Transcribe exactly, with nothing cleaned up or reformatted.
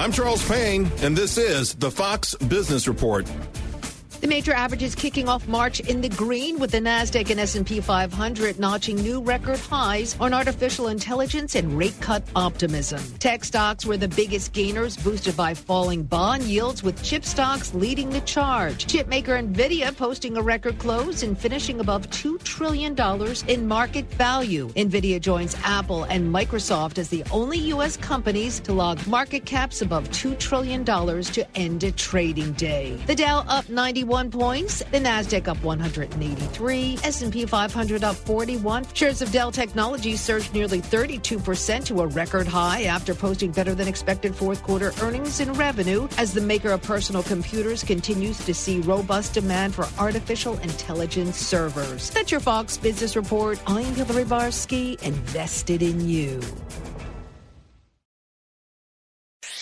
I'm Charles Payne, and this is the Fox Business Report. The major averages kicking off March in the green, with the Nasdaq and S and P five hundred notching new record highs on artificial intelligence and rate cut optimism. Tech stocks were the biggest gainers, boosted by falling bond yields, with chip stocks leading the charge. Chipmaker Nvidia posting a record close and finishing above two trillion dollars in market value. Nvidia joins Apple and Microsoft as the only U S companies to log market caps above two trillion dollars to end a trading day. The Dow up ninety-one points, the Nasdaq up one hundred eighty-three, S and P five hundred up forty-one. Shares of Dell Technologies surged nearly thirty-two percent to a record high after posting better than expected fourth quarter earnings and revenue, as the maker of personal computers continues to see robust demand for artificial intelligence servers. That's your Fox Business Report. I'm Gilary Barsky, invested in you.